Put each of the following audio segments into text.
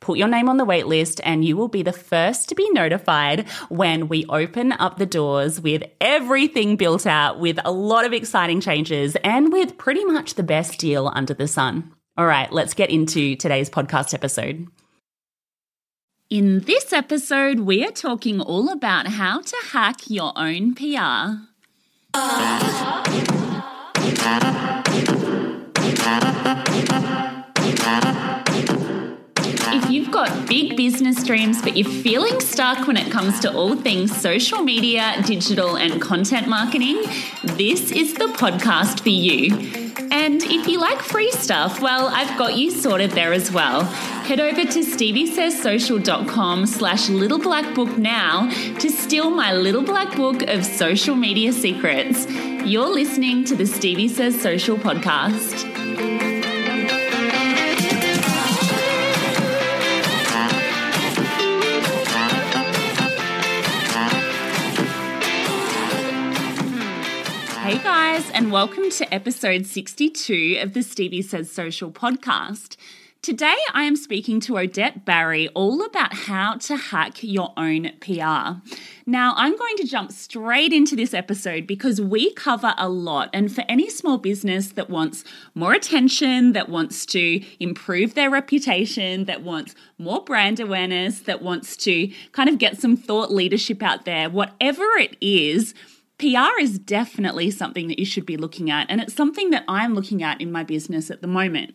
Put your name on the wait list and you will be the first to be notified when we open up the doors with everything built out, with a lot of exciting changes and with pretty much the best deal under the sun. All right, let's get into today's podcast episode. In this episode, we are talking all about how to hack your own PR. If you've got big business dreams, but you're feeling stuck when it comes to all things social media, digital, and content marketing, this is the podcast for you. And if you like free stuff, well, I've got you sorted there as well. Head over to steviesayssocial.com/littleblackbook now to steal my little black book of social media secrets. You're listening to the Stevie Says Social podcast. Hey guys, and welcome to episode 62 of the Stevie Says Social podcast. Today I am speaking to Odette Barry all about how to hack your own PR. Now, I'm going to jump straight into this episode because we cover a lot. And for any small business that wants more attention, that wants to improve their reputation, that wants more brand awareness, that wants to kind of get some thought leadership out there, whatever it is, PR is definitely something that you should be looking at, and it's something that I'm looking at in my business at the moment.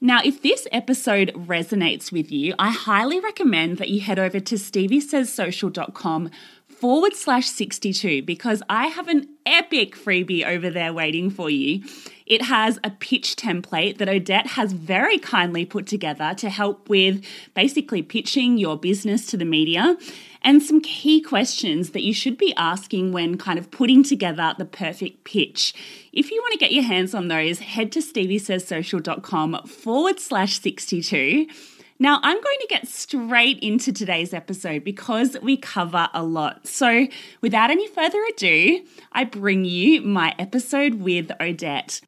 Now, if this episode resonates with you, I highly recommend that you head over to steviesayssocial.com/62 because I have an epic freebie over there waiting for you. It has a pitch template that Odette has very kindly put together to help with basically pitching your business to the media, and some key questions that you should be asking when kind of putting together the perfect pitch. If you want to get your hands on those, head to steviesayssocial.com/62. Now, I'm going to get straight into today's episode because we cover a lot. So without any further ado, I bring you my episode with Odette.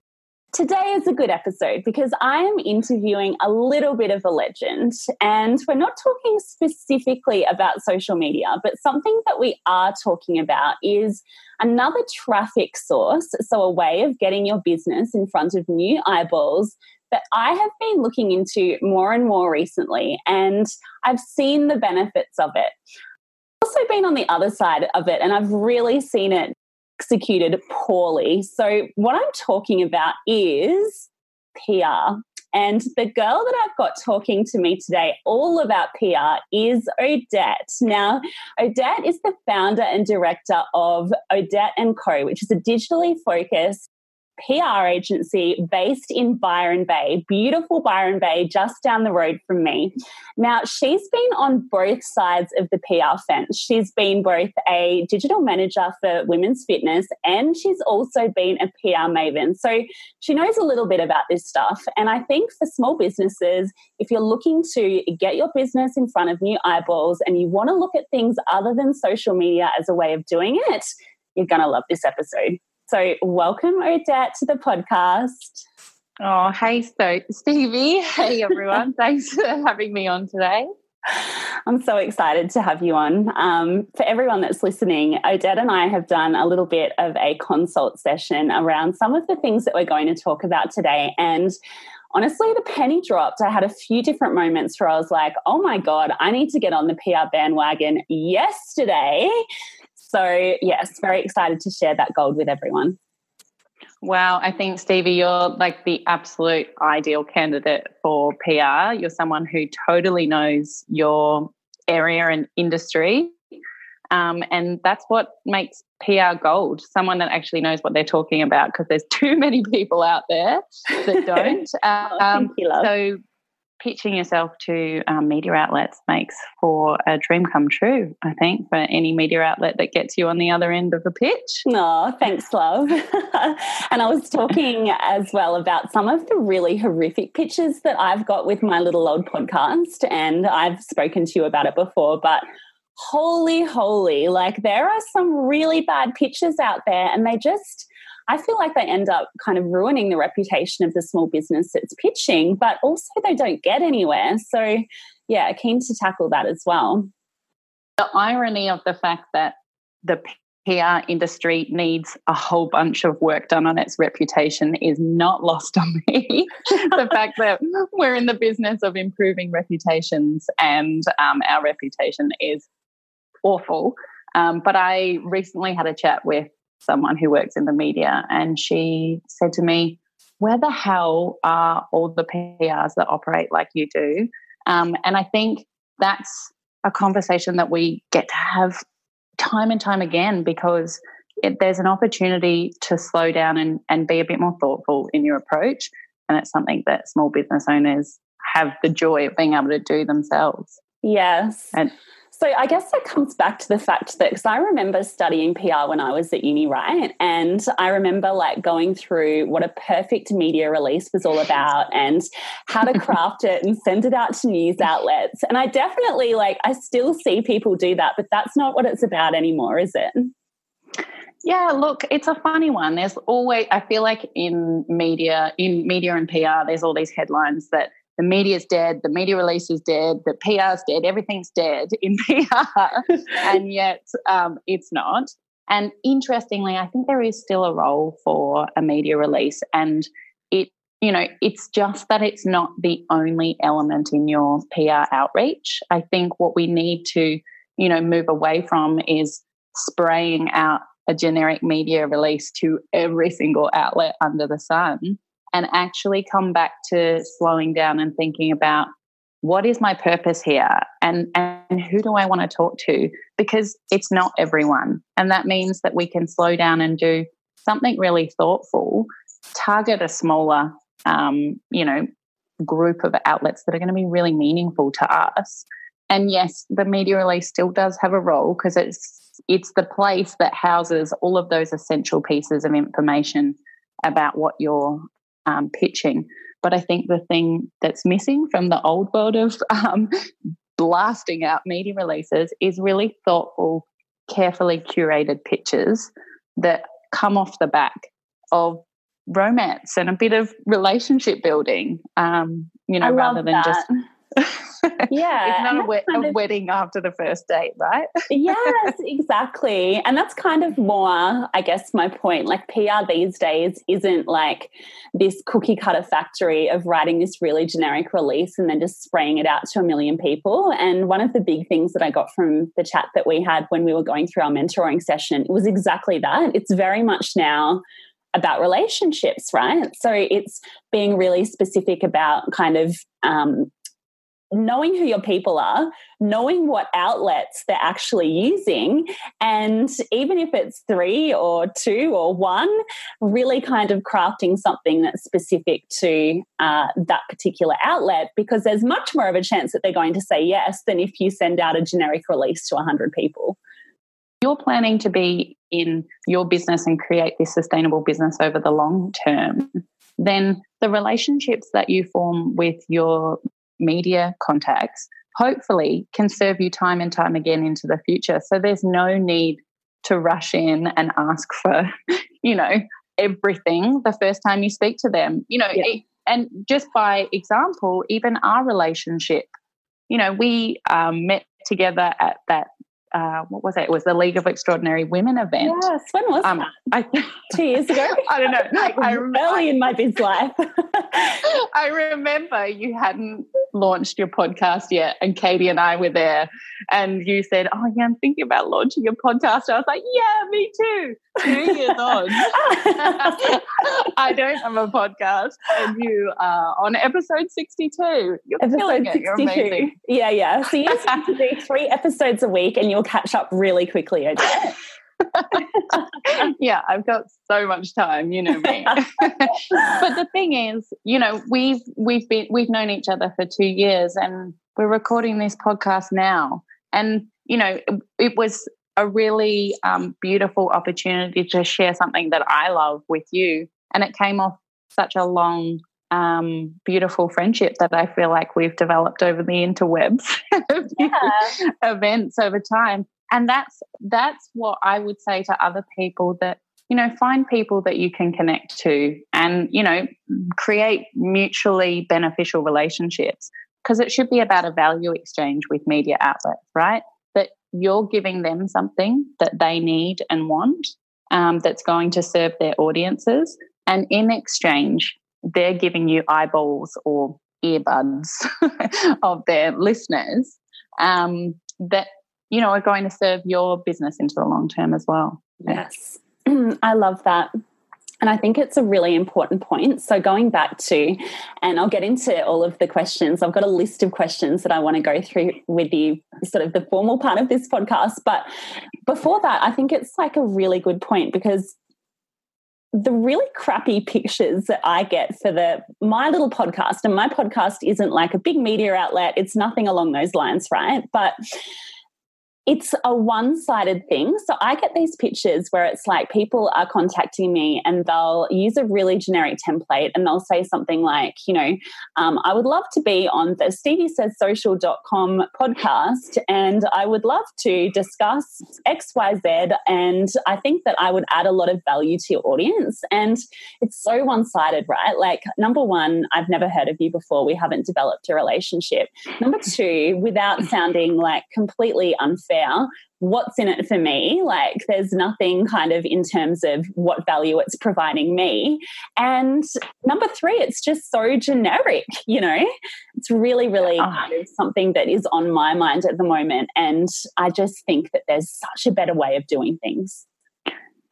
Today is a good episode because I am interviewing a little bit of a legend, and we're not talking specifically about social media, but something that we are talking about is another traffic source, so a way of getting your business in front of new eyeballs that I have been looking into more and more recently, and I've seen the benefits of it. I've also been on the other side of it, and I've really seen it executed poorly. So what I'm talking about is PR. And the girl that I've got talking to me today all about PR is Odette. Now, Odette is the founder and director of Odette & Co., which is a digitally focused PR agency based in Byron Bay, beautiful Byron Bay, just down the road from me. Now, she's been on both sides of the PR fence. She's been both a digital manager for Women's Fitness and she's also been a PR maven. So she knows a little bit about this stuff. And I think for small businesses, if you're looking to get your business in front of new eyeballs and you want to look at things other than social media as a way of doing it, you're going to love this episode. So welcome, Odette, to the podcast. Oh, hey, Stevie. Hey, everyone. Thanks for having me on today. I'm so excited to have you on. For everyone that's listening, Odette and I have done a little bit of a consult session around some of the things that we're going to talk about today. And honestly, the penny dropped. I had a few different moments where I was like, oh, my God, I need to get on the PR bandwagon yesterday. So, yes, very excited to share that gold with everyone. Wow, I think, Stevie, you're like the absolute ideal candidate for PR. You're someone who totally knows your area and industry, and that's what makes PR gold, someone that actually knows what they're talking about, because there's too many people out there that don't. So pitching yourself to media outlets makes for a dream come true, I think, for any media outlet that gets you on the other end of the pitch. Oh, thanks, love. And I was talking as well about some of the really horrific pitches that I've got with my little old podcast, and I've spoken to you about it before, but holy, like there are some really bad pitches out there and they just... I feel like they end up kind of ruining the reputation of the small business that's pitching, but also they don't get anywhere. So, yeah, keen to tackle that as well. The irony of the fact that the PR industry needs a whole bunch of work done on its reputation is not lost on me. The fact that we're in the business of improving reputations and our reputation is awful. But I recently had a chat with someone who works in the media, and she said to me, where the hell are all the PRs that operate like you do? And I think that's a conversation that we get to have time and time again, because there's an opportunity to slow down and be a bit more thoughtful in your approach, and it's something that small business owners have the joy of being able to do themselves. Yes. So I guess that comes back to the fact that, because I remember studying PR when I was at uni, right? And I remember like going through what a perfect media release was all about and how to craft it and send it out to news outlets. And I definitely I still see people do that, but that's not what it's about anymore, is it? Yeah, look, it's a funny one. There's always, I feel like in media and PR, there's all these headlines that, the media's dead, the media release is dead, the PR's dead, everything's dead in PR, and yet it's not. And interestingly, I think there is still a role for a media release, and it's just that it's not the only element in your PR outreach. I think what we need to, move away from is spraying out a generic media release to every single outlet under the sun, and actually come back to slowing down and thinking about what is my purpose here and who do I want to talk to? Because it's not everyone. And that means that we can slow down and do something really thoughtful, target a smaller, group of outlets that are going to be really meaningful to us. And yes, the media release still does have a role, because it's the place that houses all of those essential pieces of information about what you're pitching. But I think the thing that's missing from the old world of blasting out media releases is really thoughtful, carefully curated pitches that come off the back of romance and a bit of relationship building, rather than that. Just... Yeah. It's not a wedding after the first date, right? Yes, exactly. And that's kind of more, I guess, my point. Like PR these days isn't like this cookie cutter factory of writing this really generic release and then just spraying it out to a million people. And one of the big things that I got from the chat that we had when we were going through our mentoring session was exactly that. It's very much now about relationships, right? So it's being really specific about kind of knowing who your people are, knowing what outlets they're actually using, and even if it's 3 or 2 or 1, really kind of crafting something that's specific to that particular outlet, because there's much more of a chance that they're going to say yes than if you send out a generic release to 100 people. You're planning to be in your business and create this sustainable business over the long term, then the relationships that you form with your media contacts hopefully can serve you time and time again into the future. So there's no need to rush in and ask for, you know, everything the first time you speak to them. You know, and just by example, even our relationship, you know, we met together at that, what was it? It was the League of Extraordinary Women event. Yes, when was that? 2 years ago? I don't know. Early in my biz life. I remember you hadn't launched your podcast yet, and Katie and I were there, and you said, "Oh yeah, I'm thinking about launching your podcast." I was like, "Yeah, me too." 2 years on. I don't have a podcast, and you are on episode 62. You're killing it. You're amazing. Yeah. So you just have to do 3 episodes a week, and you'll catch up really quickly, Odette. Yeah, I've got so much time, you know me. But the thing is, you know, we've known each other for 2 years, and we're recording this podcast now. And you know, it was a really beautiful opportunity to share something that I love with you, and it came off such a long, beautiful friendship that I feel like we've developed over the interwebs of events over time. And that's what I would say to other people, that, you know, find people that you can connect to and, you know, create mutually beneficial relationships, because it should be about a value exchange with media outlets, right? That you're giving them something that they need and want, that's going to serve their audiences, and in exchange they're giving you eyeballs or earbuds of their listeners that, you know, are going to serve your business into the long term as well. Yes. I love that. And I think it's a really important point. So going back to, and I'll get into all of the questions. I've got a list of questions that I want to go through with you, sort of the formal part of this podcast. But before that, I think it's like a really good point, because the really crappy pictures that I get for my little podcast, and my podcast isn't like a big media outlet, it's nothing along those lines, right? But it's a one-sided thing. So I get these pictures where it's like people are contacting me and they'll use a really generic template, and they'll say something like, you know, I would love to be on the StevieSaysSocial.com podcast, and I would love to discuss XYZ, and I think that I would add a lot of value to your audience. And it's so one-sided, right? Like, number one, I've never heard of you before. We haven't developed a relationship. Number two, without sounding like completely unfair, what's in it for me? Like, there's nothing kind of in terms of what value it's providing me. And number three, it's just so generic, you know. It's really, really kind of something that is on my mind at the moment. And I just think that there's such a better way of doing things.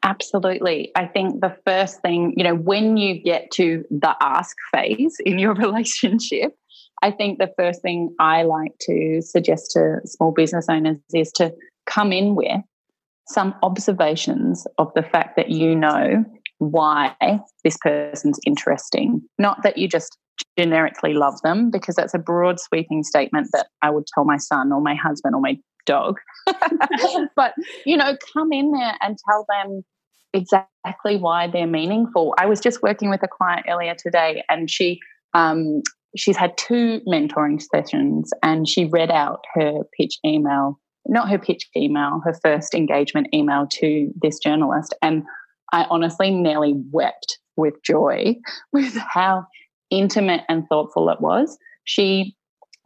Absolutely. I think the first thing, you know, when you get to the ask phase in your relationship, I think the first thing I like to suggest to small business owners is to come in with some observations of the fact that you know why this person's interesting, not that you just generically love them, because that's a broad sweeping statement that I would tell my son or my husband or my dog. But, you know, come in there and tell them exactly why they're meaningful. I was just working with a client earlier today, and she's had 2 mentoring sessions, and she read out her first engagement email to this journalist. And I honestly nearly wept with joy with how intimate and thoughtful it was. She,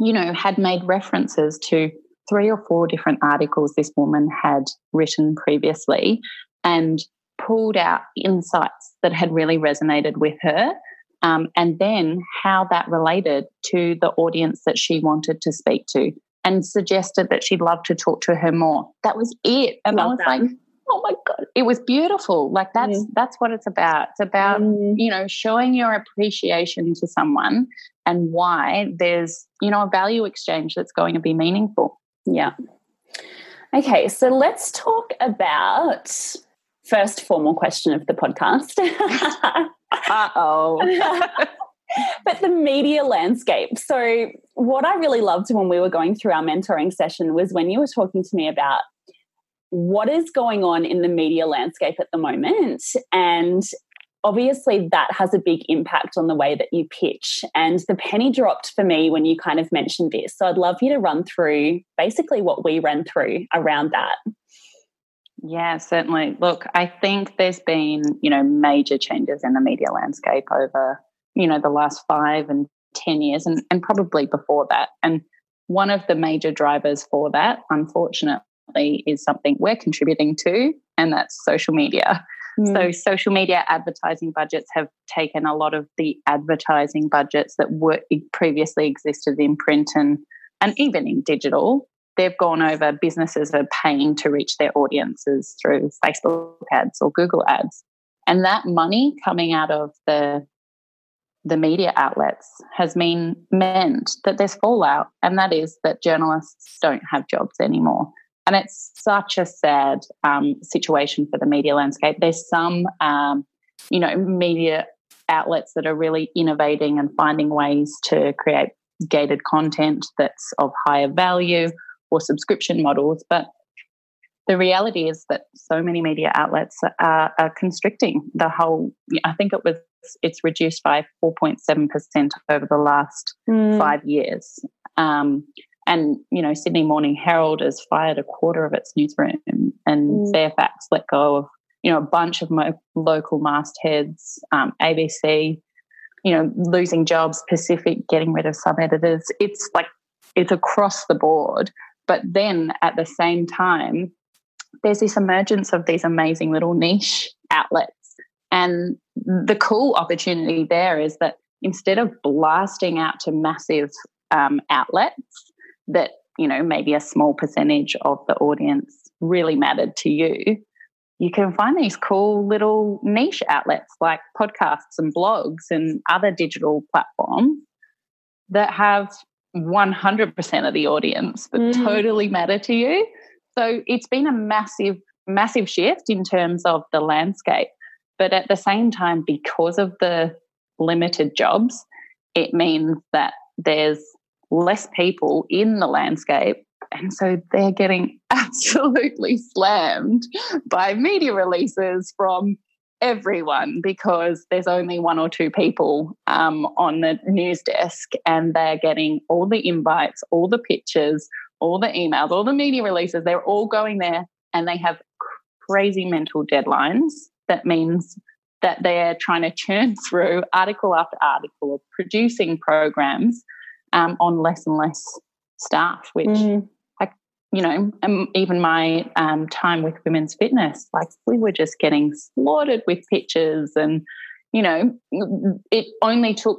you know, had made references to 3 or 4 different articles this woman had written previously, and pulled out insights that had really resonated with her. And then how that related to the audience that she wanted to speak to, and suggested that she'd love to talk to her more. That was it. And I was like, oh my God, it was beautiful. Like that's what it's about. It's about, you know, showing your appreciation to someone and why there's, you know, a value exchange that's going to be meaningful. Yeah. Okay, so let's talk about first formal question of the podcast. But the media landscape. So what I really loved when we were going through our mentoring session was when you were talking to me about what is going on in the media landscape at the moment. And obviously that has a big impact on the way that you pitch. And the penny dropped for me when you kind of mentioned this. So I'd love you to run through basically what we ran through around that. Yeah, certainly. Look, I think there's been, you know, major changes in the media landscape over, you know, the last 5 and 10 years and probably before that. And one of the major drivers for that, unfortunately, is something we're contributing to, and that's social media. So social media advertising budgets have taken a lot of the advertising budgets that were previously existed in print and even in digital. They've gone over, businesses are paying to reach their audiences through Facebook ads or Google ads. And that money coming out of the media outlets has meant that there's fallout, and that is that journalists don't have jobs anymore. And it's such a sad situation for the media landscape. There's some, you know, media outlets that are really innovating and finding ways to create gated content that's of higher value or subscription models. But the reality is that so many media outlets are constricting the whole, I think it was, it's reduced by 4.7% over the last 5 years. And, you know, Sydney Morning Herald has fired a quarter of its newsroom, and Fairfax let go of, you know, a bunch of local mastheads, ABC, you know, losing jobs, Pacific getting rid of some editors. It's like it's across the board. But then at the same time, there's this emergence of these amazing little niche outlets. And the cool opportunity there is that instead of blasting out to massive outlets that, you know, maybe a small percentage of the audience really mattered to you, you can find these cool little niche outlets like podcasts and blogs and other digital platforms that have 100% of the audience that totally matter to you. So it's been a massive, massive shift in terms of the landscape. But at the same time, because of the limited jobs, it means that there's less people in the landscape, and so they're getting absolutely slammed by media releases from everyone because there's only one or two people on the news desk, and they're getting all the invites, all the pictures, all the emails, all the media releases. They're all going there, and they have crazy mental deadlines. That means that they're trying to churn through article after article, producing programs on less and less staff, which, I, you know, even my time with Women's Fitness, like we were just getting slaughtered with pictures, and, you know, it only took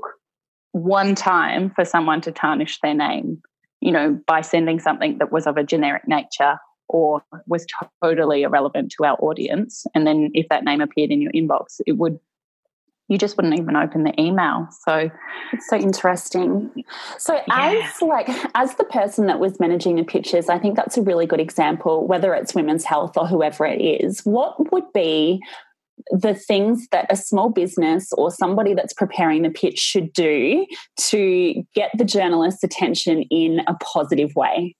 one time for someone to tarnish their name, you know, by sending something that was of a generic nature or was totally irrelevant to our audience. And then if that name appeared in your inbox, it would, you just wouldn't even open the email. So it's so interesting. So as the person that was managing the pictures, I think that's a really good example, whether it's Women's Health or whoever it is. What would be the things that a small business or somebody that's preparing the pitch should do to get the journalist's attention in a positive way?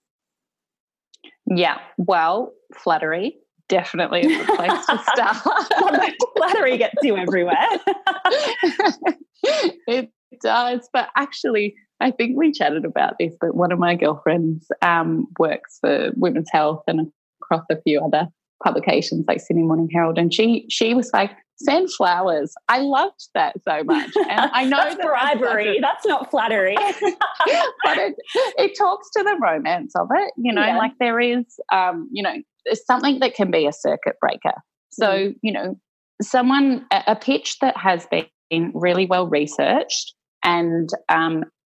Yeah, well, flattery definitely is the place to start. Flattery gets you everywhere. It does. But actually, I think we chatted about this, but one of my girlfriends works for Women's Health and across a few other publications like Sydney Morning Herald, and she was like, send flowers. I loved that so much. And I know that's bribery. That's not flattery. But it talks to the romance of it, you know, like there is, you know, something that can be a circuit breaker. So, you know, a pitch that has been really well researched and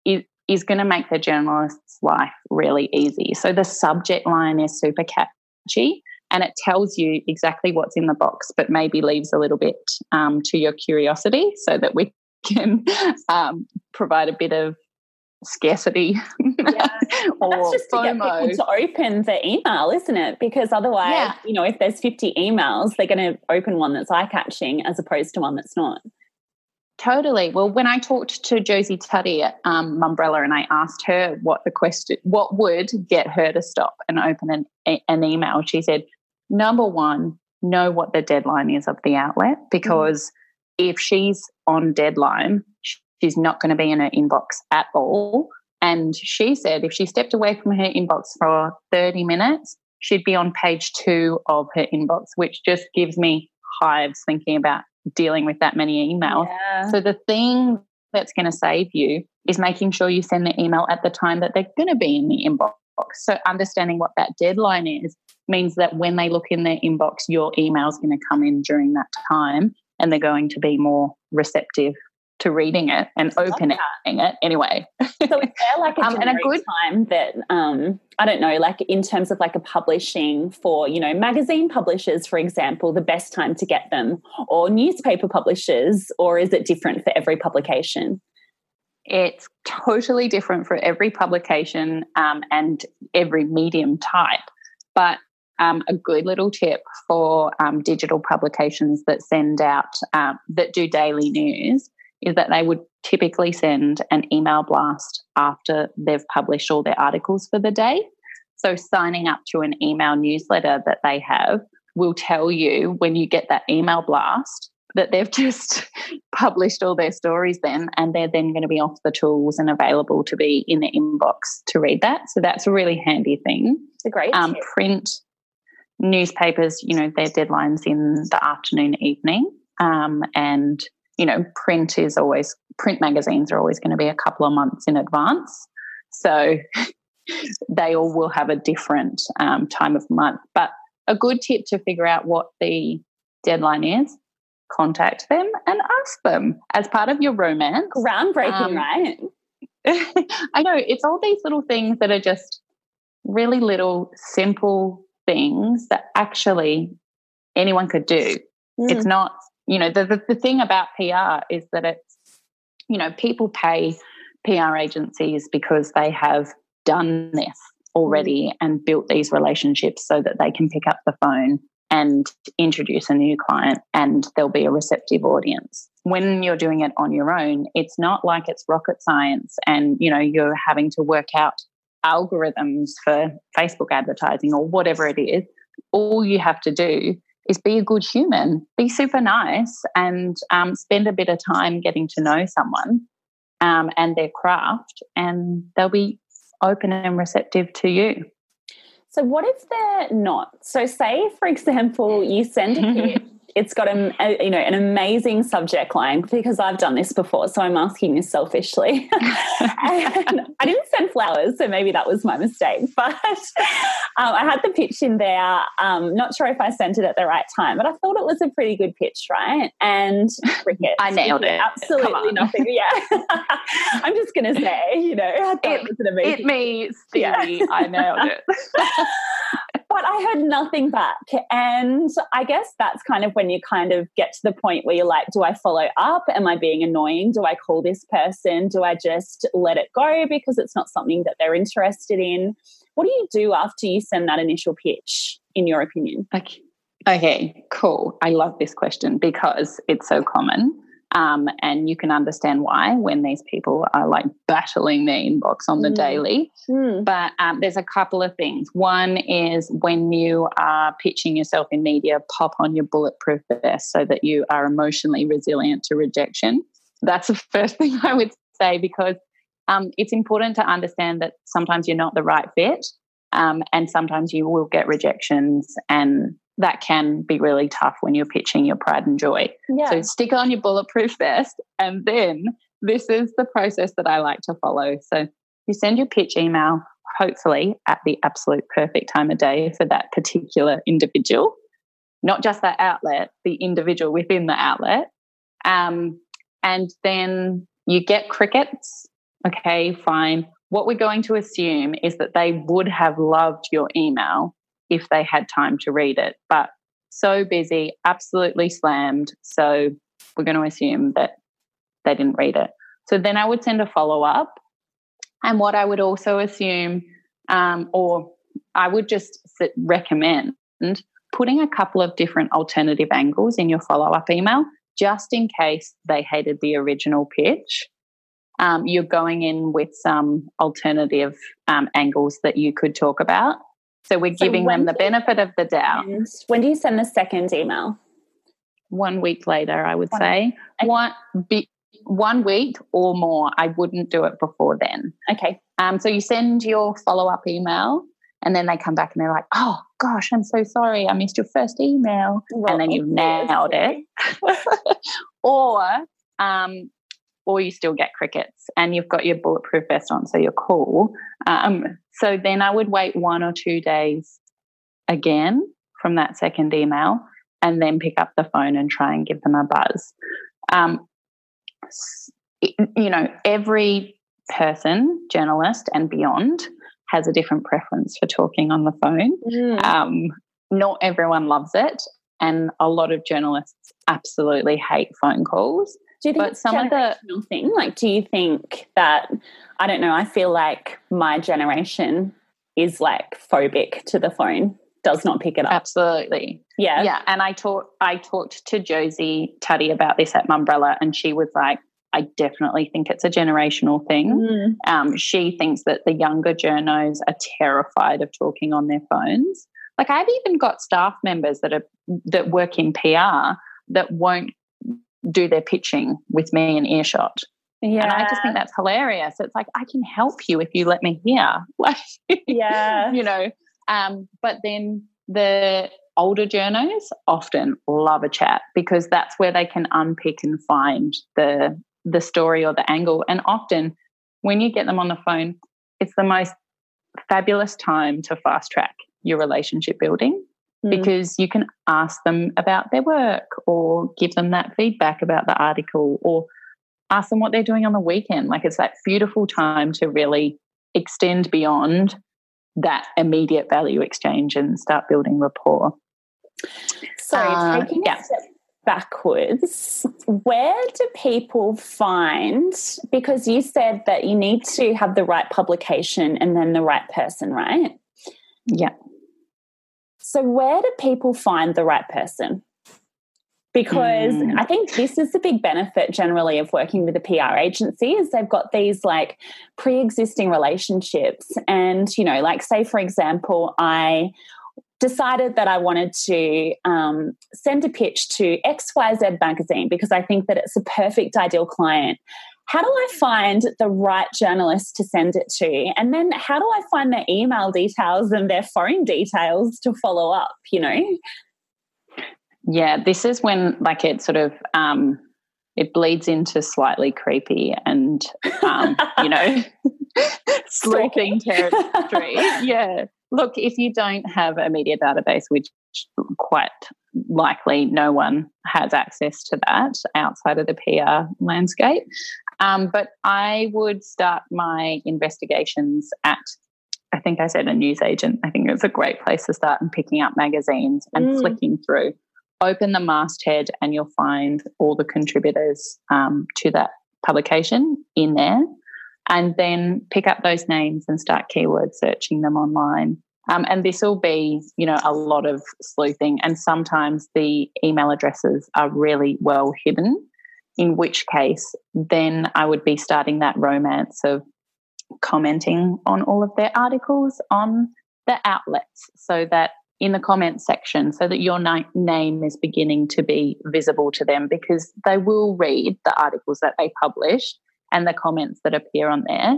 is going to make the journalist's life really easy. So the subject line is super catchy. and it tells you exactly what's in the box, but maybe leaves a little bit to your curiosity so that we can provide a bit of scarcity. Yeah. Or that's just FOMO. To get people to open their email, isn't it? Because otherwise, you know, if there's 50 emails, they're going to open one that's eye-catching as opposed to one that's not. Totally. Well, when I talked to Josie Tutty at Mumbrella and I asked her what the question, what would get her to stop and open an email, she said, number one, know what the deadline is of the outlet, because if she's on deadline, she's not going to be in her inbox at all. And she said if she stepped away from her inbox for 30 minutes, she'd be on page 2 of her inbox, which just gives me hives thinking about dealing with that many emails. Yeah. So the thing that's going to save you is making sure you send the email at the time that they're going to be in the inbox. So understanding what that deadline is means that when they look in their inbox, your email is going to come in during that time and they're going to be more receptive to reading it and opening it anyway. So is there like a and a good time that, I don't know, like in terms of like a publishing for, you know, magazine publishers, for example, the best time to get them, or newspaper publishers, or is it different for every publication? It's totally different for every publication and every medium type. But a good little tip for digital publications that send out, that do daily news, is that they would typically send an email blast after they've published all their articles for the day. So signing up to an email newsletter that they have will tell you when you get that email blast that they've just published all their stories then, and they're then going to be off the tools and available to be in the inbox to read that. So that's a really handy thing. It's a great tip. Print newspapers, you know, their deadline's in the afternoon, evening, and you know, print magazines are always going to be a couple of months in advance. So they all will have a different time of month. But a good tip to figure out what the deadline is, contact them and ask them as part of your romance. Groundbreaking, right? I know. It's all these little things that are just really little, simple things that actually anyone could do. Mm. It's not... You know, the thing about PR is that it's, you know, people pay PR agencies because they have done this already and built these relationships so that they can pick up the phone and introduce a new client and there'll be a receptive audience. When you're doing it on your own, it's not like it's rocket science and, you know, you're having to work out algorithms for Facebook advertising or whatever it is. All you have to do is be a good human, be super nice, and spend a bit of time getting to know someone and their craft, and they'll be open and receptive to you. So what if they're not? So say, for example, you send a kid, it's got a you know, an amazing subject line, because I've done this before, so I'm asking you selfishly. And I didn't send flowers, so maybe that was my mistake. But I had the pitch in there. Not sure if I sent it at the right time, but I thought it was a pretty good pitch, right? And crickets. I nailed it. Absolutely nothing. Yeah. I'm just going to say, you know, I thought it was an amazing pitch. Hit me, Stevie. Yeah. I nailed it. But I heard nothing back. And I guess that's kind of when you kind of get to the point where you're like, do I follow up? Am I being annoying? Do I call this person? Do I just let it go because it's not something that they're interested in? What do you do after you send that initial pitch, in your opinion? Okay, cool. I love this question because it's so common. And you can understand why when these people are like battling their inbox on the daily. Mm. But there's a couple of things. One is when you are pitching yourself in media, pop on your bulletproof vest so that you are emotionally resilient to rejection. That's the first thing I would say, because it's important to understand that sometimes you're not the right fit and sometimes you will get rejections, and that can be really tough when you're pitching your pride and joy. Yeah. So stick on your bulletproof vest, and then this is the process that I like to follow. So you send your pitch email, hopefully at the absolute perfect time of day for that particular individual, not just that outlet, the individual within the outlet. And then you get crickets. Okay, fine. What we're going to assume is that they would have loved your email, if they had time to read it. But so busy, absolutely slammed. So we're going to assume that they didn't read it. So then I would send a follow-up. And what I would also assume, or I would just recommend putting a couple of different alternative angles in your follow-up email, just in case they hated the original pitch. You're going in with some alternative angles that you could talk about. So we're giving them the benefit of the doubt. When do you send the second email? 1 week later, I would say. Okay. 1 week or more. I wouldn't do it before then. Okay. So you send your follow-up email and then they come back and they're like, oh, gosh, I'm so sorry. I missed your first email. Well, and then you've nailed it. Or you still get crickets and you've got your bulletproof vest on, so you're cool. So then I would wait 1 or 2 days again from that second email and then pick up the phone and try and give them a buzz. You know, every person, journalist and beyond, has a different preference for talking on the phone. Not everyone loves it, and a lot of journalists absolutely hate phone calls. Do you think it's some generational thing? Like, do you think that, I don't know, I feel like my generation is like phobic to the phone, does not pick it up. Absolutely. Yeah. Yeah. And I talked to Josie Tutty about this at Mumbrella, and she was like, I definitely think it's a generational thing. She thinks that the younger journos are terrified of talking on their phones. Like, I've even got staff members that work in PR that won't do their pitching with me in earshot. Yeah. And I just think that's hilarious. It's like, I can help you if you let me hear. Like, yeah. You know, but then the older journos often love a chat because that's where they can unpick and find the story or the angle. And often when you get them on the phone, it's the most fabulous time to fast track your relationship building, because you can ask them about their work or give them that feedback about the article or ask them what they're doing on the weekend. Like, it's that beautiful time to really extend beyond that immediate value exchange and start building rapport. So taking a step backwards, where do people find, because you said that you need to have the right publication and then the right person, right? Yeah. So where do people find the right person? Because I think this is the big benefit generally of working with a PR agency, is they've got these like pre-existing relationships. And, you know, like, say, for example, I decided that I wanted to send a pitch to XYZ magazine because I think that it's a perfect ideal client. How do I find the right journalist to send it to? And then how do I find their email details and their phone details to follow up, you know? Yeah, this is when, like, it sort of it bleeds into slightly creepy and, you know, sleuthing territory. Yeah. Look, if you don't have a media database, which quite likely no one has access to that outside of the PR landscape, but I would start my investigations at, I think I said a newsagent. I think it's a great place to start, in picking up magazines and flicking through. Open the masthead and you'll find all the contributors to that publication in there, and then pick up those names and start keyword searching them online. And this will be, you know, a lot of sleuthing, and sometimes the email addresses are really well hidden, in which case then I would be starting that romance of commenting on all of their articles on the outlets, so that in the comments section, so that your name is beginning to be visible to them, because they will read the articles that they publish and the comments that appear on there.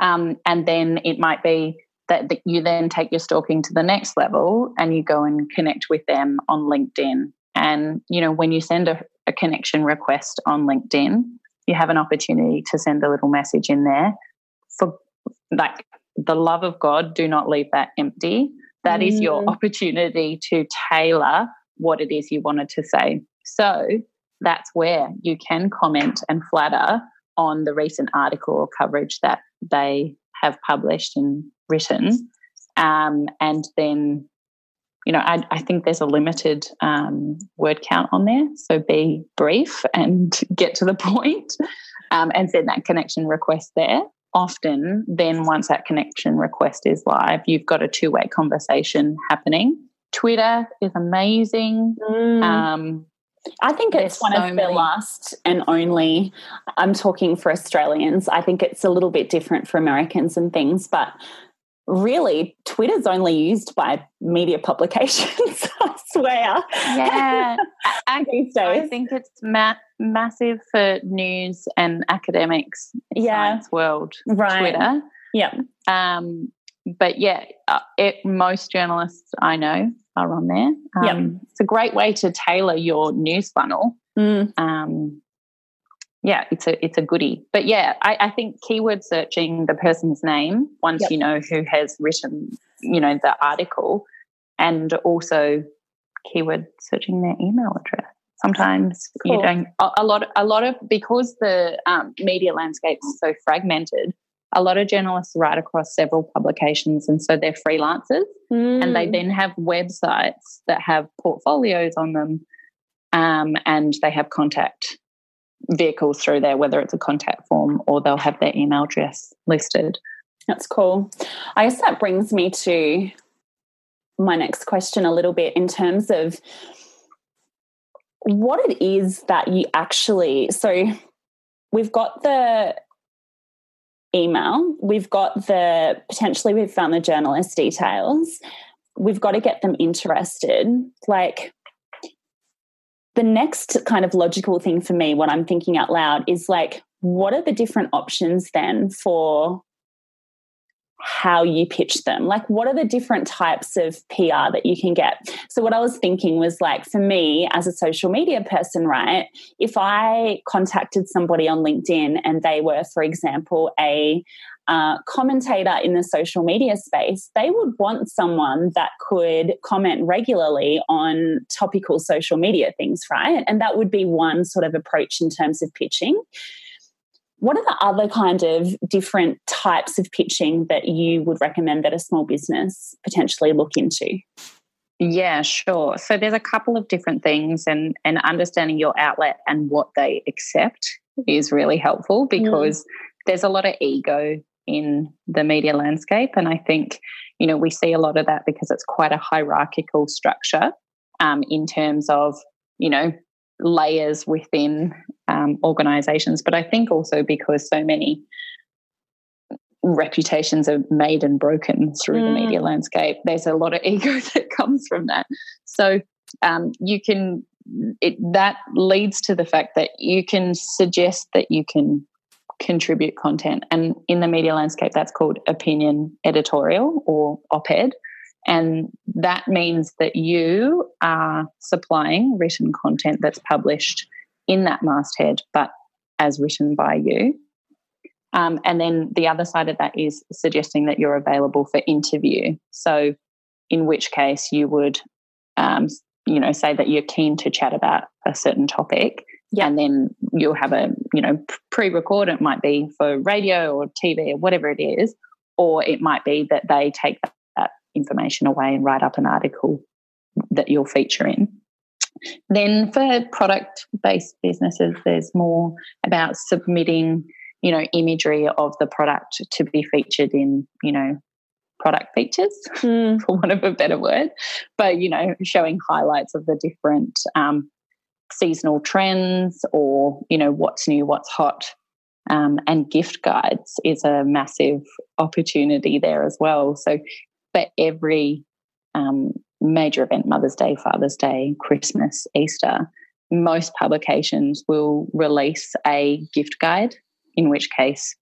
And then it might be that you then take your stalking to the next level and you go and connect with them on LinkedIn. And, you know, when you send a connection request on LinkedIn, you have an opportunity to send a little message in there. For, like, the love of God, do not leave that empty. That is your opportunity to tailor what it is you wanted to say. So that's where you can comment and flatter on the recent article or coverage that they have published and written, and then you know, I think there's a limited word count on there. So be brief and get to the point, and send that connection request there. Often then once that connection request is live, you've got a two-way conversation happening. Twitter is amazing. I think it's one of the last and only, I'm talking for Australians, I think it's a little bit different for Americans and things, but really Twitter's only used by media publications, I swear. Yeah. I think it's massive for news and academics, science world, right. Twitter. Yeah. But, yeah, most journalists I know are on there. It's a great way to tailor your news funnel. Yeah, it's a goodie. But, yeah, I think keyword searching the person's name once you know who has written, you know, the article, and also keyword searching their email address. Sometimes you don't a lot of because the media landscape is so fragmented, a lot of journalists write across several publications, and so they're freelancers and they then have websites that have portfolios on them, and they have contact vehicles through there, whether it's a contact form or they'll have their email address listed. That's cool. I guess that brings me to my next question a little bit in terms of what it is that you actually... So we've got the... email, we've got the potentially we've found the journalist details, we've got to get them interested. Like the next kind of logical thing for me, what I'm thinking out loud is like, what are the different options then for how you pitch them? Like what are the different types of PR that you can get? So what I was thinking was like, for me as a social media person, right, if I contacted somebody on LinkedIn and they were, for example, a commentator in the social media space, they would want someone that could comment regularly on topical social media things, right? And that would be one sort of approach in terms of pitching. What are the other kind of different types of pitching that you would recommend that a small business potentially look into? Yeah, sure. So there's a couple of different things, and understanding your outlet and what they accept is really helpful, because there's a lot of ego in the media landscape, and I think, you know, we see a lot of that because it's quite a hierarchical structure in terms of, you know, layers within organisations, but I think also because so many reputations are made and broken through the media landscape, there's a lot of ego that comes from that. So that leads to the fact that you can suggest that you can contribute content, and in the media landscape that's called opinion editorial or op-ed, and that means that you are supplying written content that's published in that masthead, but as written by you. And then the other side of that is suggesting that you're available for interview. So in which case you would, you know, say that you're keen to chat about a certain topic, and then you'll have a, you know, pre-record. It might be for radio or TV or whatever it is, or it might be that they take that information away and write up an article that you'll feature in. Then for product-based businesses, there's more about submitting, you know, imagery of the product to be featured in, you know, product features, for want of a better word, but, you know, showing highlights of the different seasonal trends or, you know, what's new, what's hot, and gift guides is a massive opportunity there as well. So for every major event, Mother's Day, Father's Day, Christmas, Easter, most publications will release a gift guide, in which case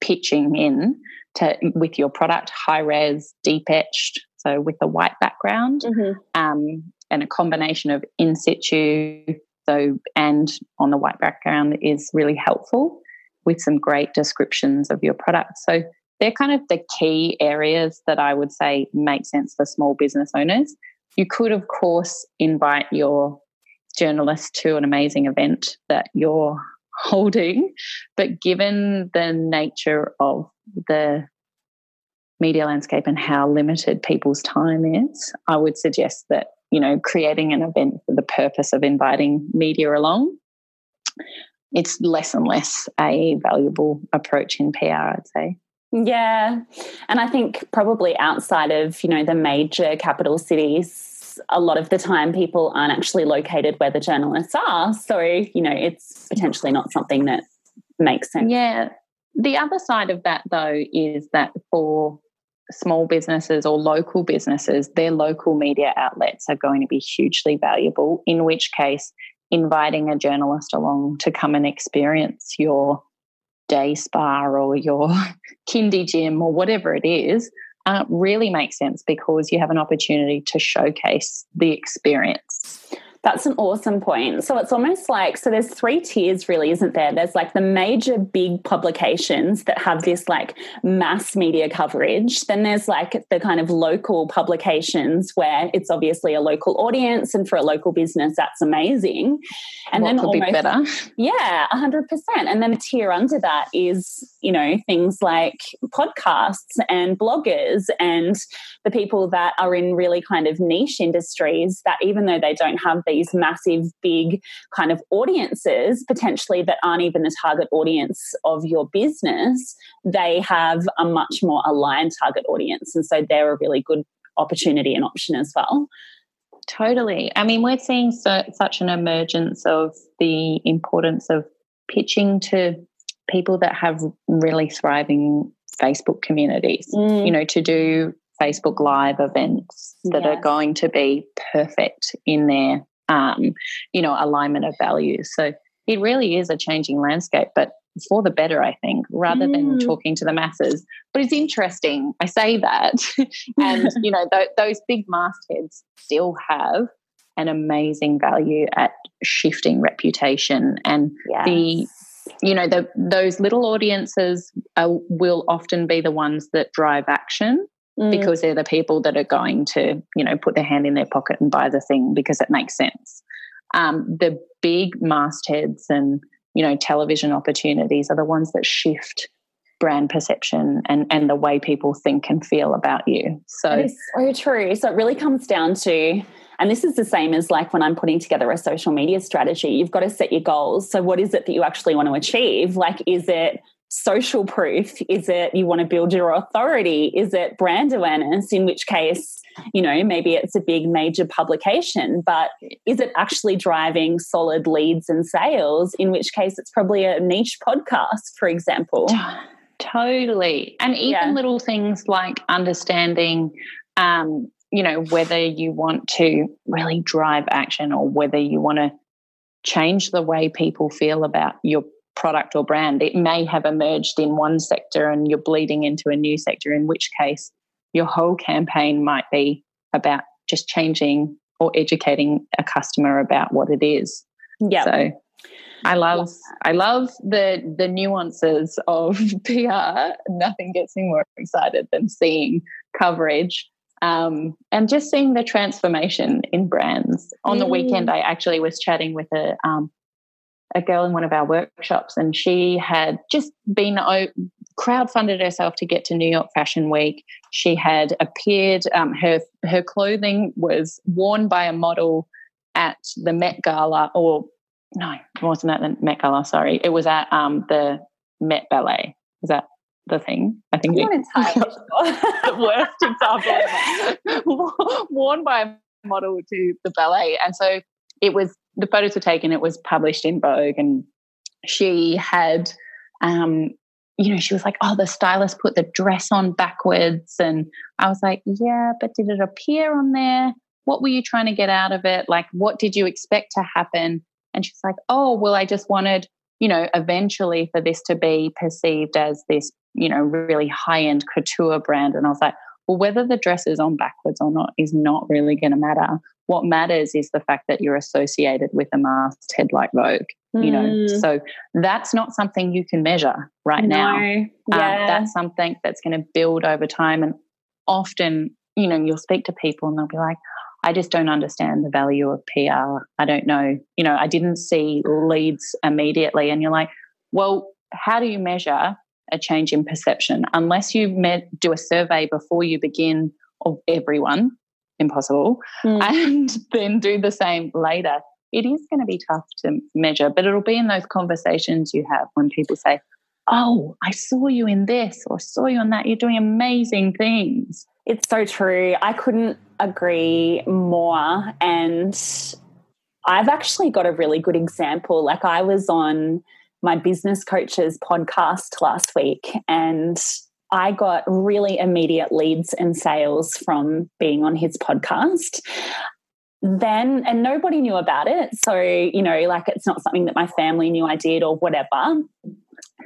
pitching in to with your product, high-res, deep-etched, so with a white background, and a combination of in situ and on the white background is really helpful, with some great descriptions of your product. So they're kind of the key areas that I would say make sense for small business owners. You could, of course, invite your journalist to an amazing event that you're holding, but given the nature of the media landscape and how limited people's time is, I would suggest that, you know, creating an event for the purpose of inviting media along, it's less and less a valuable approach in PR, I'd say. Yeah, and I think probably outside of, you know, the major capital cities, a lot of the time people aren't actually located where the journalists are. So, you know, it's potentially not something that makes sense. Yeah. The other side of that, though, is that for small businesses or local businesses, their local media outlets are going to be hugely valuable, in which case inviting a journalist along to come and experience your day spa or your kindy gym or whatever it is really makes sense, because you have an opportunity to showcase the experience. That's an awesome point. So it's almost like, so there's three tiers really, isn't there? There's like the major big publications that have this like mass media coverage. Then there's like the kind of local publications where it's obviously a local audience, and for a local business, that's amazing. And what then could almost be better? Yeah, 100%. And then the tier under that is, you know, things like podcasts and bloggers and the people that are in really kind of niche industries that, even though they don't have these massive, big kind of audiences, potentially that aren't even the target audience of your business, they have a much more aligned target audience. And so they're a really good opportunity and option as well. Totally. I mean, we're seeing such an emergence of the importance of pitching to people that have really thriving Facebook communities, you know, to do Facebook Live events that are going to be perfect in their, you know, alignment of values. So it really is a changing landscape, but for the better, I think, rather than talking to the masses. But it's interesting, I say that, and, you know, those big mastheads still have an amazing value at shifting reputation, and the, you know, those little audiences will often be the ones that drive action, because they're the people that are going to, you know, put their hand in their pocket and buy the thing because it makes sense. The big mastheads and, you know, television opportunities are the ones that shift brand perception and the way people think and feel about you. So that is so true. So it really comes down to, and this is the same as like when I'm putting together a social media strategy, you've got to set your goals. So what is it that you actually want to achieve? Like, is it social proof? Is it you want to build your authority? Is it brand awareness? In which case, you know, maybe it's a big major publication, but is it actually driving solid leads and sales? In which case it's probably a niche podcast, for example. Totally. And even little things like understanding, you know, whether you want to really drive action or whether you want to change the way people feel about your product or brand. It may have emerged in one sector and you're bleeding into a new sector, in which case your whole campaign might be about just changing or educating a customer about what it is. Yeah. So I love the nuances of PR. Nothing gets me more excited than seeing coverage and just seeing the transformation in brands. On the weekend, I actually was chatting with a girl in one of our workshops, and she had just been crowdfunded herself to get to New York Fashion Week. She had appeared, her clothing was worn by a model at the Met Gala, or no, it wasn't at the Met Gala, sorry. It was at the Met Ballet. Is that the thing? I think it's the worst example ever. Worn by a model to the ballet. And so it was, the photos were taken, it was published in Vogue, and she had, you know, she was like, oh, the stylist put the dress on backwards. And I was like, yeah, but did it appear on there? What were you trying to get out of it? Like, what did you expect to happen? And she's like, oh, well, I just wanted, you know, eventually for this to be perceived as this, you know, really high-end couture brand. And I was like, well, whether the dress is on backwards or not is not really going to matter. What matters is the fact that you're associated with a masthead like Vogue, you know. So that's not something you can measure right now. That's something that's going to build over time. And often, you know, you'll speak to people and they'll be like, I just don't understand the value of PR. I don't know. You know, I didn't see leads immediately. And you're like, well, how do you measure a change in perception. Unless you do a survey before you begin of everyone, impossible, and then do the same later, it is going to be tough to measure, but it'll be in those conversations you have when people say, oh, I saw you in this or saw you in that. You're doing amazing things. It's so true. I couldn't agree more. And I've actually got a really good example. Like, I was on my business coach's podcast last week, and I got really immediate leads and sales from being on his podcast. Then, and nobody knew about it. So, you know, like, it's not something that my family knew I did or whatever.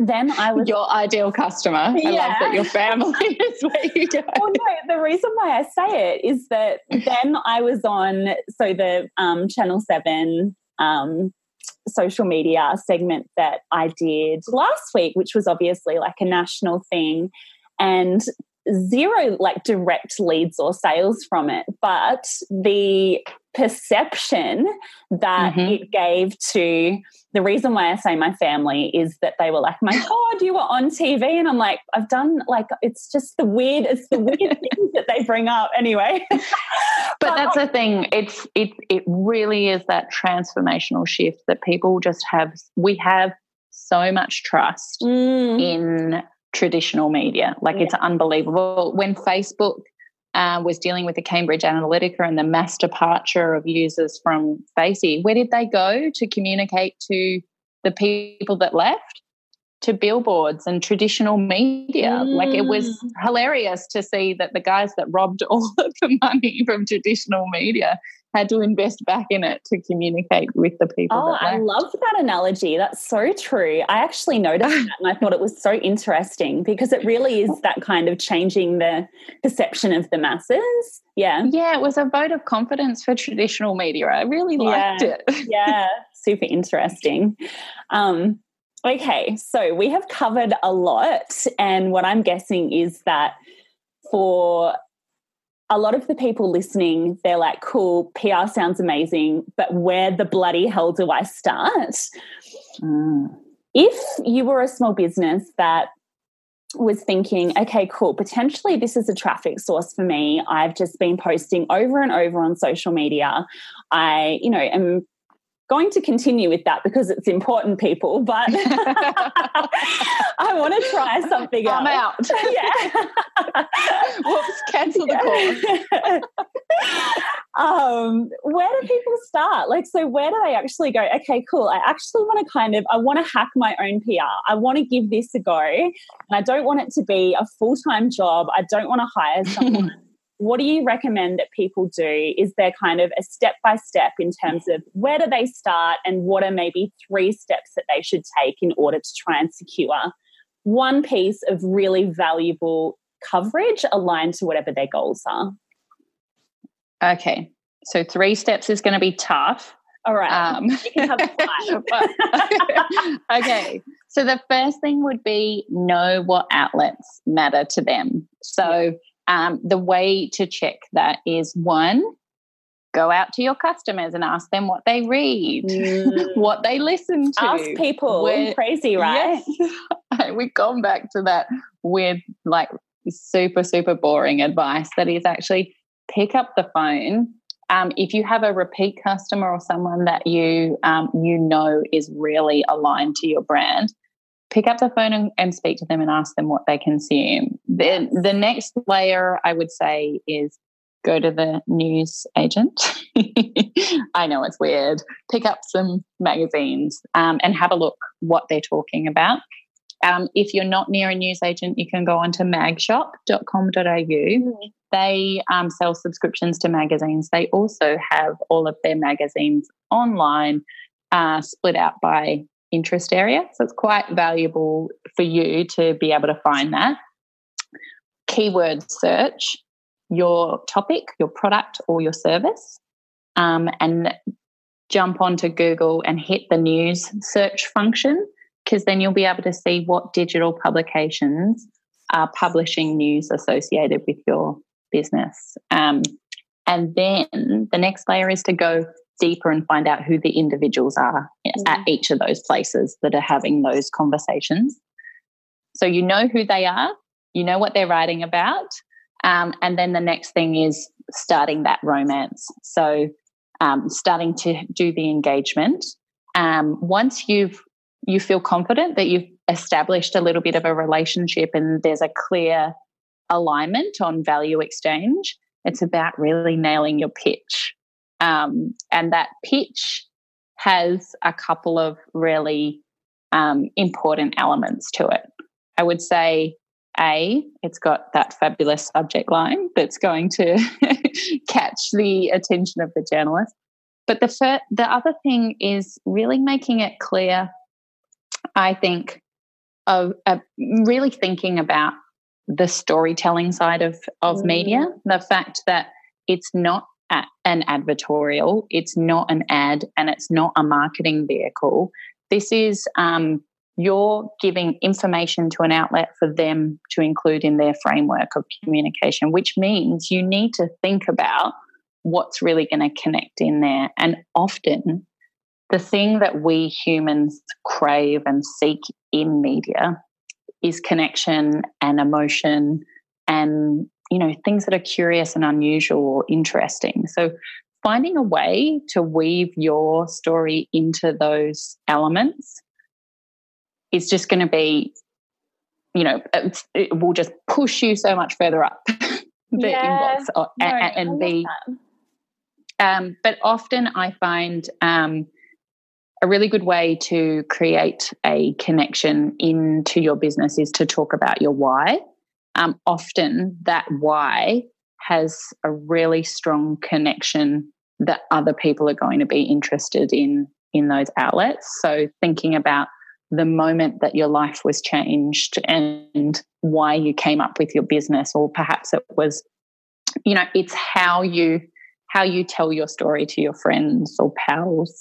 Then I was your ideal customer. Yeah. I love that your family is where you go. Well, no, the reason why I say it is that then I was on, so the Channel 7 social media segment that I did last week, which was obviously like a national thing, and zero like direct leads or sales from it, but the perception that it gave to, the reason why I say my family is that they were like, my God, you were on TV. And I'm like, I've done, like, it's just the weird, it's the weird things that they bring up anyway. But that's the thing. It really is that transformational shift that people just have. We have so much trust in traditional media. Like, it's unbelievable. When Facebook was dealing with the Cambridge Analytica and the mass departure of users from Facey, where did they go to communicate to the people that left? To billboards and traditional media. Like, it was hilarious to see that the guys that robbed all of the money from traditional media had to invest back in it to communicate with the people. Oh, I love that analogy. That's so true. I actually noticed that, and I thought it was so interesting because it really is that kind of changing the perception of the masses. Yeah. Yeah, it was a vote of confidence for traditional media. I really liked it. Yeah, super interesting. Okay, so we have covered a lot, and what I'm guessing is that for a lot of the people listening, they're like, cool, PR sounds amazing, but where the bloody hell do I start? If you were a small business that was thinking, okay, cool, potentially this is a traffic source for me. I've just been posting over and over on social media. I, you know, am going to continue with that because it's important, people, but I want to try something else. I'm out. Yeah. Whoops, cancel the call. Where do people start? Like, so where do they actually go? Okay, cool. I actually want to I want to hack my own PR. I want to give this a go, and I don't want it to be a full-time job. I don't want to hire someone. What do you recommend that people do? Is there kind of a step-by-step in terms of where do they start, and what are maybe 3 steps that they should take in order to try and secure one piece of really valuable coverage aligned to whatever their goals are? Okay, so 3 steps is going to be tough. All right. You can have 5. Okay. So the first thing would be know what outlets matter to them. So the way to check that is, 1, go out to your customers and ask them what they read, what they listen to. Ask people. We're crazy, right? Yes. We've gone back to that weird, like, super, super boring advice that is actually pick up the phone. If you have a repeat customer or someone that you, you know is really aligned to your brand, pick up the phone and speak to them and ask them what they consume. Then the next layer, I would say, is go to the news agent. I know it's weird. Pick up some magazines and have a look what they're talking about. If you're not near a news agent, you can go on to magshop.com.au. They sell subscriptions to magazines. They also have all of their magazines online split out by interest area. So it's quite valuable for you to be able to find that. Keyword search your topic, your product or your service, and jump onto Google and hit the news search function, because then you'll be able to see what digital publications are publishing news associated with your business. And then the next layer is to go deeper and find out who the individuals are at each of those places that are having those conversations. So you know who they are, you know what they're writing about, and then the next thing is starting that romance. So starting to do the engagement. Once you feel confident that you've established a little bit of a relationship and there's a clear alignment on value exchange, it's about really nailing your pitch. And that pitch has a couple of really important elements to it. I would say, A, it's got that fabulous subject line that's going to catch the attention of the journalist. But the other thing is really making it clear, I think, of really thinking about the storytelling side of media, the fact that it's not an advertorial, it's not an ad, and it's not a marketing vehicle. This is you're giving information to an outlet for them to include in their framework of communication, which means you need to think about what's really going to connect in there. And often the thing that we humans crave and seek in media is connection and emotion and, you know, things that are curious and unusual or interesting. So finding a way to weave your story into those elements is just going to be, you know, it will just push you so much further up the inbox and be. But often I find a really good way to create a connection into your business is to talk about your why. Often that why has a really strong connection that other people are going to be interested in those outlets. So thinking about the moment that your life was changed and why you came up with your business, or perhaps it was, you know, it's how you tell your story to your friends or pals,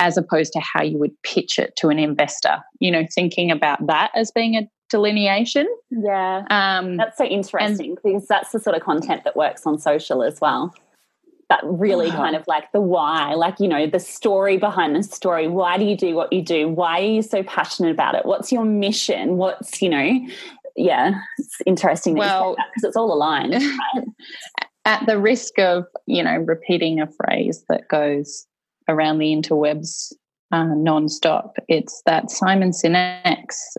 as opposed to how you would pitch it to an investor. You know, thinking about that as being a delineation. Yeah, that's so interesting because that's the sort of content that works on social as well. That really kind of like the why, like, you know, the story behind the story. Why do you do what you do? Why are you so passionate about it? What's your mission? What's, you know, yeah, it's interesting that you say that because it's all aligned. Right? At the risk of, you know, repeating a phrase that goes around the interwebs nonstop, it's that Simon Sinek's,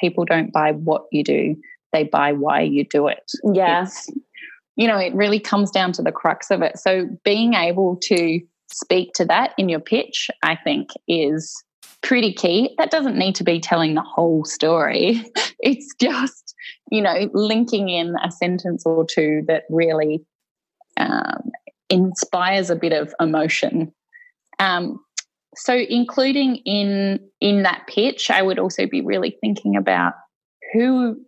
people don't buy what you do, they buy why you do it. Yes. Yeah. You know, it really comes down to the crux of it. So being able to speak to that in your pitch, I think, is pretty key. That doesn't need to be telling the whole story. It's just, you know, linking in a sentence or two that really inspires a bit of emotion. So including in that pitch, I would also be really thinking about who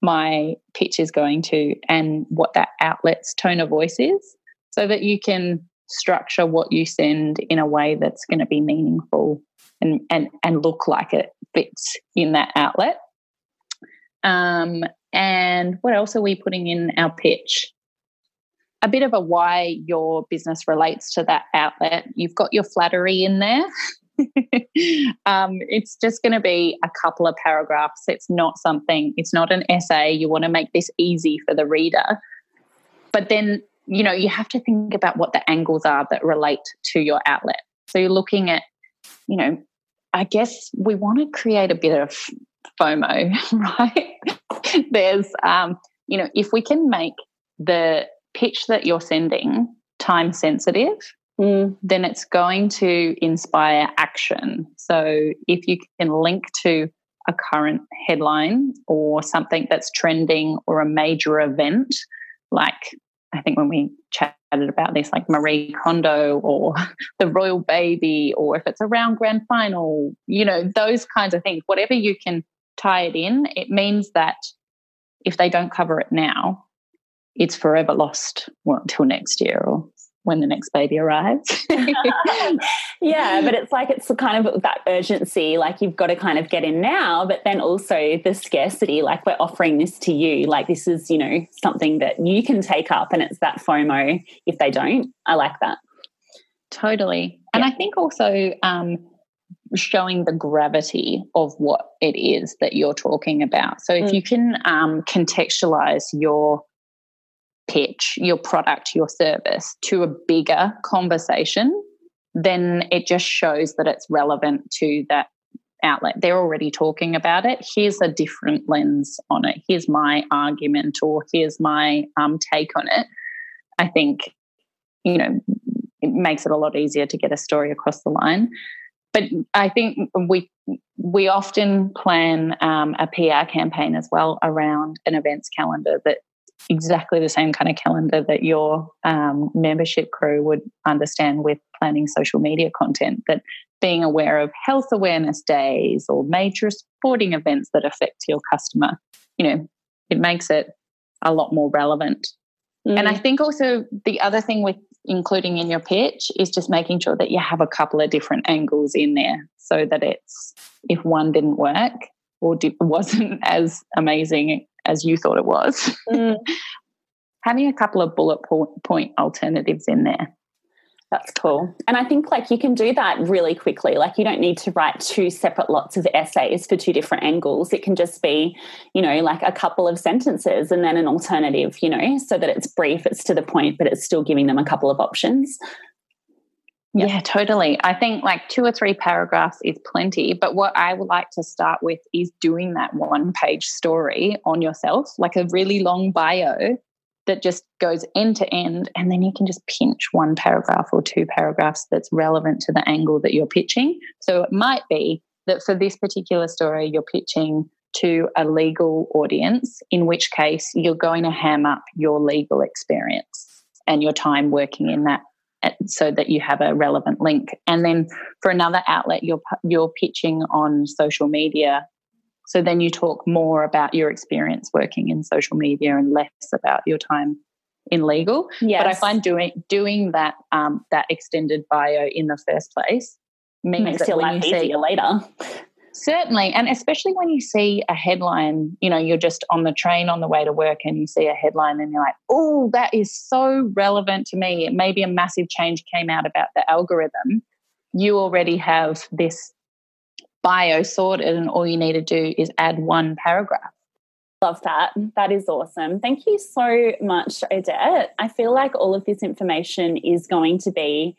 my pitch is going to and what that outlet's tone of voice is, so that you can structure what you send in a way that's going to be meaningful and look like it fits in that outlet. And what else are we putting in our pitch? A bit of a why your business relates to that outlet. You've got your flattery in there. It's just going to be a couple of paragraphs. It's not an essay. You want to make this easy for the reader. But then, you know, you have to think about what the angles are that relate to your outlet. So you're looking at, you know, I guess we want to create a bit of FOMO, right? There's, you know, if we can make the pitch that you're sending time sensitive, then it's going to inspire action. So if you can link to a current headline or something that's trending or a major event, like I think when we chatted about this, like Marie Kondo or the royal baby, or if it's around grand final, you know, those kinds of things, whatever you can tie it in, it means that if they don't cover it now, it's forever lost, well, until next year or when the next baby arrives. Yeah, but it's like it's kind of that urgency, like you've got to kind of get in now, but then also the scarcity, like we're offering this to you, like this is, you know, something that you can take up, and it's that FOMO if they don't. I like that. Totally. And I think also showing the gravity of what it is that you're talking about. So if you can contextualize your pitch, your product, your service to a bigger conversation, then it just shows that it's relevant to that outlet. They're already talking about it. Here's a different lens on it. Here's my argument, or here's my take on it. I think, you know, it makes it a lot easier to get a story across the line. But I think we often plan a PR campaign as well around an events calendar, that exactly the same kind of calendar that your membership crew would understand with planning social media content, that being aware of health awareness days or major sporting events that affect your customer, you know, it makes it a lot more relevant. And I think also the other thing with including in your pitch is just making sure that you have a couple of different angles in there, so that it's, if one didn't work or wasn't as amazing as you thought it was, having a couple of bullet point alternatives in there. That's cool. And I think, like, you can do that really quickly. Like, you don't need to write two separate lots of essays for two different angles. It can just be, you know, like a couple of sentences and then an alternative, you know, so that it's brief, it's to the point, but it's still giving them a couple of options. Yep. Yeah, totally. I think like 2 or 3 paragraphs is plenty, but what I would like to start with is doing that 1-page story on yourself, like a really long bio that just goes end to end, and then you can just pinch 1 paragraph or 2 paragraphs that's relevant to the angle that you're pitching. So it might be that for this particular story, you're pitching to a legal audience, in which case you're going to ham up your legal experience and your time working in that, so that you have a relevant link. And then for another outlet, you're pitching on social media, so then you talk more about your experience working in social media and less about your time in legal. Yes. But I find doing that that extended bio in the first place makes it a lot easier later. Certainly, and especially when you see a headline, you know, you're just on the train on the way to work and you see a headline and you're like, oh, that is so relevant to me. It may be a massive change came out about the algorithm. You already have this bio sorted, and all you need to do is add 1 paragraph. Love that. That is awesome. Thank you so much, Odette. I feel like all of this information is going to be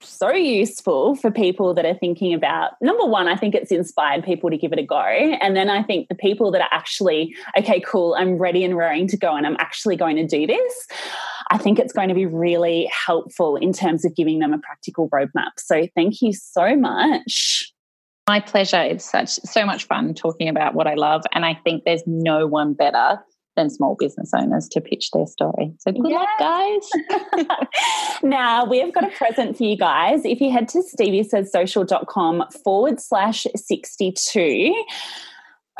so useful for people that are thinking about, number one, I think it's inspired people to give it a go. And then I think the people that are actually, okay, cool, I'm ready and raring to go and I'm actually going to do this, I think it's going to be really helpful in terms of giving them a practical roadmap. So thank you so much. My pleasure. It's so much fun talking about what I love. And I think there's no one better than small business owners to pitch their story. So good luck, guys. Now, we've got a present for you guys. If you head to steviesayssocial.com/62,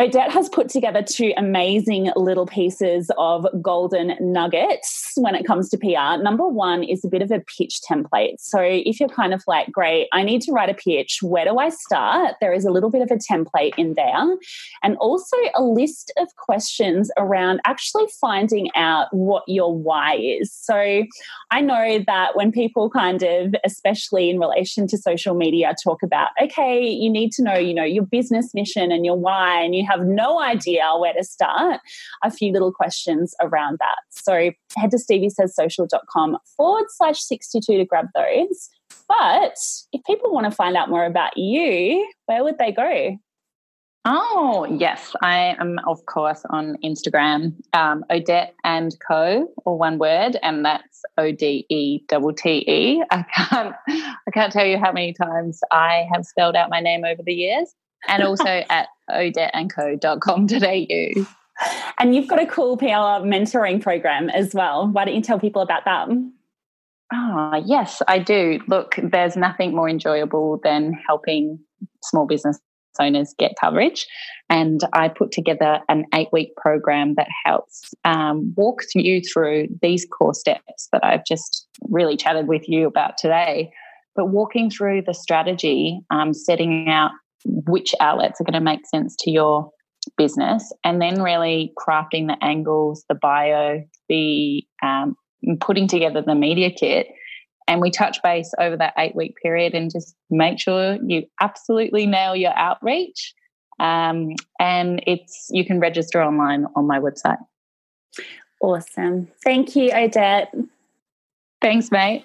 Odette has put together 2 amazing little pieces of golden nuggets when it comes to PR. Number one is a bit of a pitch template. So if you're kind of like, great, I need to write a pitch, where do I start? There is a little bit of a template in there, and also a list of questions around actually finding out what your why is. So I know that when people kind of, especially in relation to social media, talk about, okay, you need to know, you know, your business mission and your why, and you have no idea where to start, a few little questions around that. So head to steviesayssocial.com/62 to grab those. But if people want to find out more about you, where would they go? Oh, yes. I am, of course, on Instagram, Odette and Co., or one word, and that's Odette. I can't tell you how many times I have spelled out my name over the years. And also at odetteandco.com.au. And you've got a cool PR mentoring program as well. Why don't you tell people about that? Oh, yes, I do. Look, there's nothing more enjoyable than helping small business owners get coverage. And I put together an 8-week program that helps walk you through these core steps that I've just really chatted with you about today. But walking through the strategy, setting out which outlets are going to make sense to your business, and then really crafting the angles, the bio, the putting together the media kit, And we touch base over that 8-week period and just make sure you absolutely nail your outreach. And you can register online on my website. Awesome. Thank you, Odette. Thanks, mate.